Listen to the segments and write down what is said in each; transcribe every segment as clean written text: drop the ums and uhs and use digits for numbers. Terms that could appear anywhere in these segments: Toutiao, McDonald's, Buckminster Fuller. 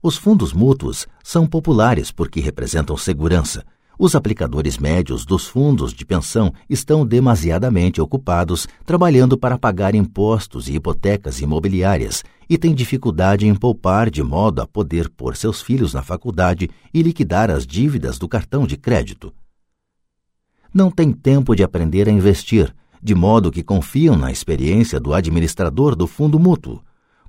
Os fundos mútuos são populares porque representam segurança. Os aplicadores médios dos fundos de pensão estão demasiadamente ocupados trabalhando para pagar impostos e hipotecas imobiliárias e têm dificuldade em poupar de modo a poder pôr seus filhos na faculdade e liquidar as dívidas do cartão de crédito. Não têm tempo de aprender a investir, de modo que confiam na experiência do administrador do fundo mútuo.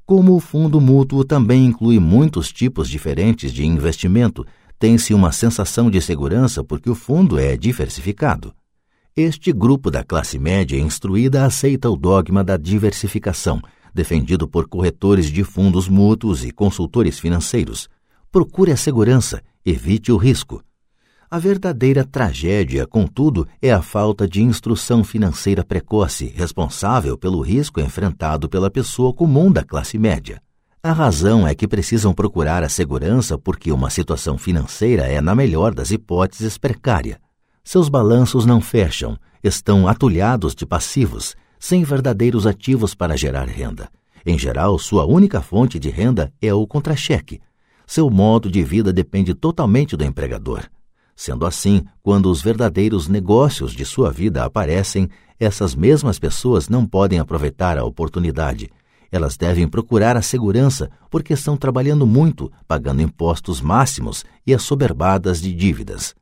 Como o fundo mútuo também inclui muitos tipos diferentes de investimento, tem-se uma sensação de segurança porque o fundo é diversificado. Este grupo da classe média instruída aceita o dogma da diversificação, defendido por corretores de fundos mútuos e consultores financeiros. Procure a segurança, evite o risco. A verdadeira tragédia, contudo, é a falta de instrução financeira precoce, responsável pelo risco enfrentado pela pessoa comum da classe média. A razão é que precisam procurar a segurança porque uma situação financeira é, na melhor das hipóteses, precária. Seus balanços não fecham, estão atulhados de passivos, sem verdadeiros ativos para gerar renda. Em geral, sua única fonte de renda é o contra-cheque. Seu modo de vida depende totalmente do empregador. Sendo assim, quando os verdadeiros negócios de sua vida aparecem, essas mesmas pessoas não podem aproveitar a oportunidade. Elas devem procurar a segurança porque estão trabalhando muito, pagando impostos máximos e assoberbadas de dívidas.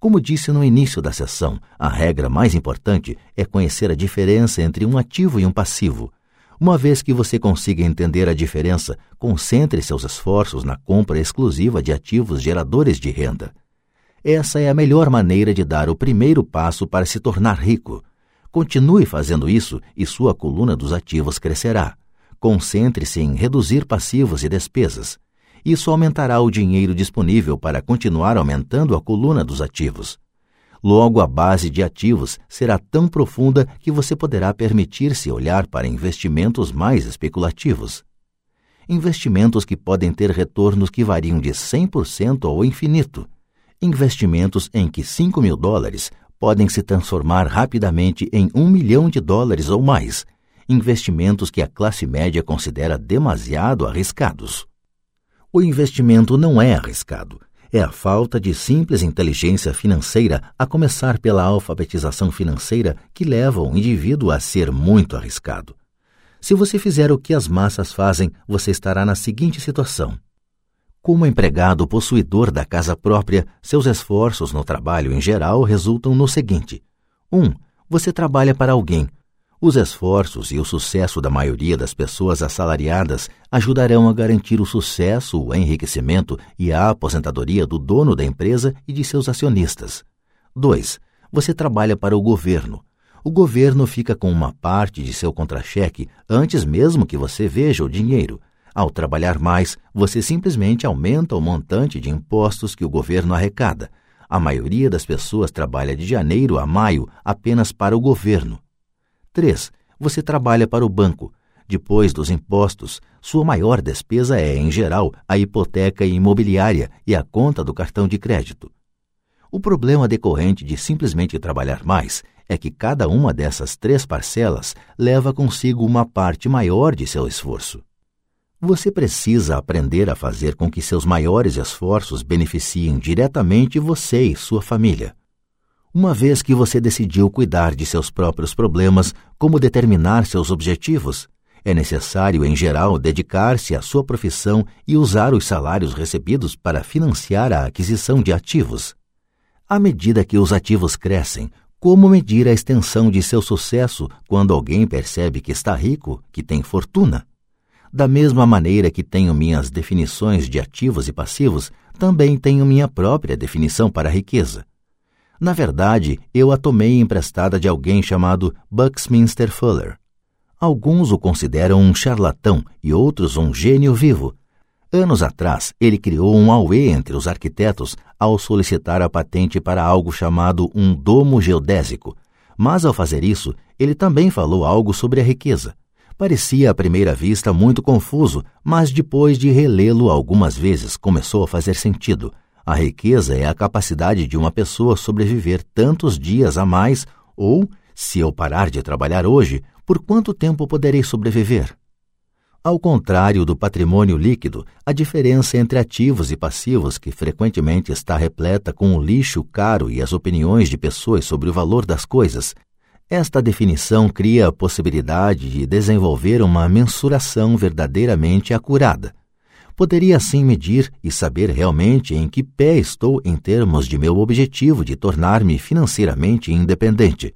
Como disse no início da sessão, a regra mais importante é conhecer a diferença entre um ativo e um passivo. Uma vez que você consiga entender a diferença, concentre seus esforços na compra exclusiva de ativos geradores de renda. Essa é a melhor maneira de dar o primeiro passo para se tornar rico. Continue fazendo isso e sua coluna dos ativos crescerá. Concentre-se em reduzir passivos e despesas. Isso aumentará o dinheiro disponível para continuar aumentando a coluna dos ativos. Logo, a base de ativos será tão profunda que você poderá permitir-se olhar para investimentos mais especulativos. Investimentos que podem ter retornos que variam de 100% ao infinito. Investimentos em que $5.000 podem se transformar rapidamente em $1 milhão ou mais. Investimentos que a classe média considera demasiado arriscados. O investimento não é arriscado. É a falta de simples inteligência financeira, a começar pela alfabetização financeira, que leva o indivíduo a ser muito arriscado. Se você fizer o que as massas fazem, você estará na seguinte situação. Como empregado possuidor da casa própria, seus esforços no trabalho em geral resultam no seguinte. 1. Você trabalha para alguém. Os esforços e o sucesso da maioria das pessoas assalariadas ajudarão a garantir o sucesso, o enriquecimento e a aposentadoria do dono da empresa e de seus acionistas. 2. Você trabalha para o governo. O governo fica com uma parte de seu contra-cheque antes mesmo que você veja o dinheiro. Ao trabalhar mais, você simplesmente aumenta o montante de impostos que o governo arrecada. A maioria das pessoas trabalha de janeiro a maio apenas para o governo. 3. Você trabalha para o banco. Depois dos impostos, sua maior despesa é, em geral, a hipoteca imobiliária e a conta do cartão de crédito. O problema decorrente de simplesmente trabalhar mais é que cada uma dessas três parcelas leva consigo uma parte maior de seu esforço. Você precisa aprender a fazer com que seus maiores esforços beneficiem diretamente você e sua família. Uma vez que você decidiu cuidar de seus próprios problemas, como determinar seus objetivos? É necessário, em geral, dedicar-se à sua profissão e usar os salários recebidos para financiar a aquisição de ativos. À medida que os ativos crescem, como medir a extensão de seu sucesso quando alguém percebe que está rico, que tem fortuna? Da mesma maneira que tenho minhas definições de ativos e passivos, também tenho minha própria definição para a riqueza. Na verdade, eu a tomei emprestada de alguém chamado Buckminster Fuller. Alguns o consideram um charlatão e outros um gênio vivo. Anos atrás, ele criou um auê entre os arquitetos ao solicitar a patente para algo chamado um domo geodésico. Mas ao fazer isso, ele também falou algo sobre a riqueza. Parecia à primeira vista muito confuso, mas depois de relê-lo algumas vezes começou a fazer sentido. A riqueza é a capacidade de uma pessoa sobreviver tantos dias a mais ou, se eu parar de trabalhar hoje, por quanto tempo poderei sobreviver? Ao contrário do patrimônio líquido, a diferença entre ativos e passivos, que frequentemente está repleta com o lixo caro e as opiniões de pessoas sobre o valor das coisas, esta definição cria a possibilidade de desenvolver uma mensuração verdadeiramente acurada. Poderia assim medir e saber realmente em que pé estou em termos de meu objetivo de tornar-me financeiramente independente.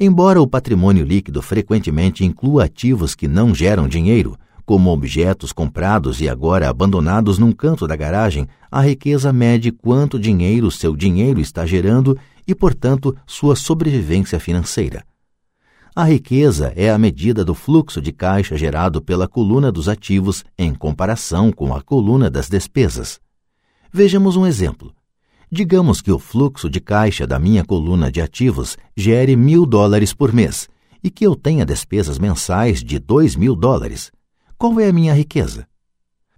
Embora o patrimônio líquido frequentemente inclua ativos que não geram dinheiro, como objetos comprados e agora abandonados num canto da garagem, a riqueza mede quanto dinheiro seu dinheiro está gerando e, portanto, sua sobrevivência financeira. A riqueza é a medida do fluxo de caixa gerado pela coluna dos ativos em comparação com a coluna das despesas. Vejamos um exemplo. Digamos que o fluxo de caixa da minha coluna de ativos gere $1.000 por mês e que eu tenha despesas mensais de $2.000. Qual é a minha riqueza?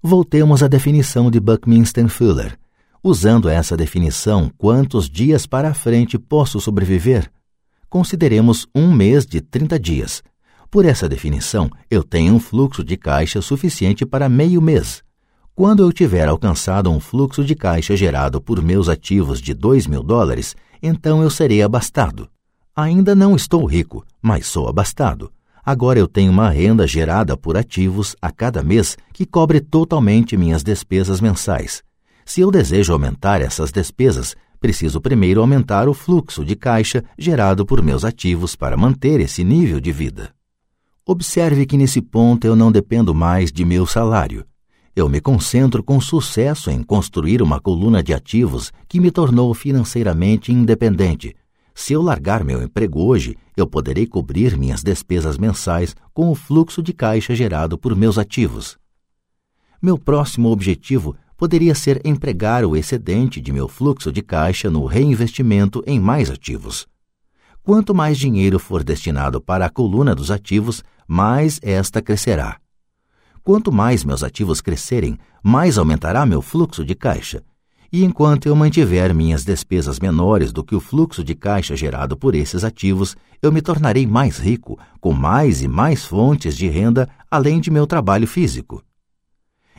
Voltemos à definição de Buckminster Fuller. Usando essa definição, quantos dias para a frente posso sobreviver? Consideremos um mês de 30 dias. Por essa definição, eu tenho um fluxo de caixa suficiente para meio mês. Quando eu tiver alcançado um fluxo de caixa gerado por meus ativos de $2.000, então eu serei abastado. Ainda não estou rico, mas sou abastado. Agora eu tenho uma renda gerada por ativos a cada mês que cobre totalmente minhas despesas mensais. Se eu desejo aumentar essas despesas, preciso primeiro aumentar o fluxo de caixa gerado por meus ativos para manter esse nível de vida. Observe que nesse ponto eu não dependo mais de meu salário. Eu me concentro com sucesso em construir uma coluna de ativos que me tornou financeiramente independente. Se eu largar meu emprego hoje, eu poderei cobrir minhas despesas mensais com o fluxo de caixa gerado por meus ativos. Meu próximo objetivo poderia ser empregar o excedente de meu fluxo de caixa no reinvestimento em mais ativos. Quanto mais dinheiro for destinado para a coluna dos ativos, mais esta crescerá. Quanto mais meus ativos crescerem, mais aumentará meu fluxo de caixa. E enquanto eu mantiver minhas despesas menores do que o fluxo de caixa gerado por esses ativos, eu me tornarei mais rico, com mais e mais fontes de renda, além de meu trabalho físico.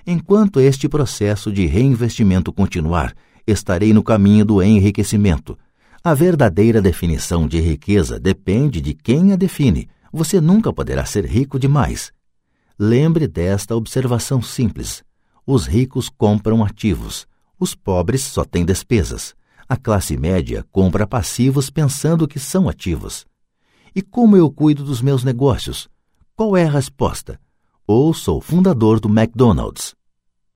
Enquanto este processo de reinvestimento continuar, estarei no caminho do enriquecimento. A verdadeira definição de riqueza depende de quem a define. Você nunca poderá ser rico demais. Lembre desta observação simples. Os ricos compram ativos. Os pobres só têm despesas. A classe média compra passivos pensando que são ativos. E como eu cuido dos meus negócios? Qual é a resposta? Ou sou fundador do McDonald's.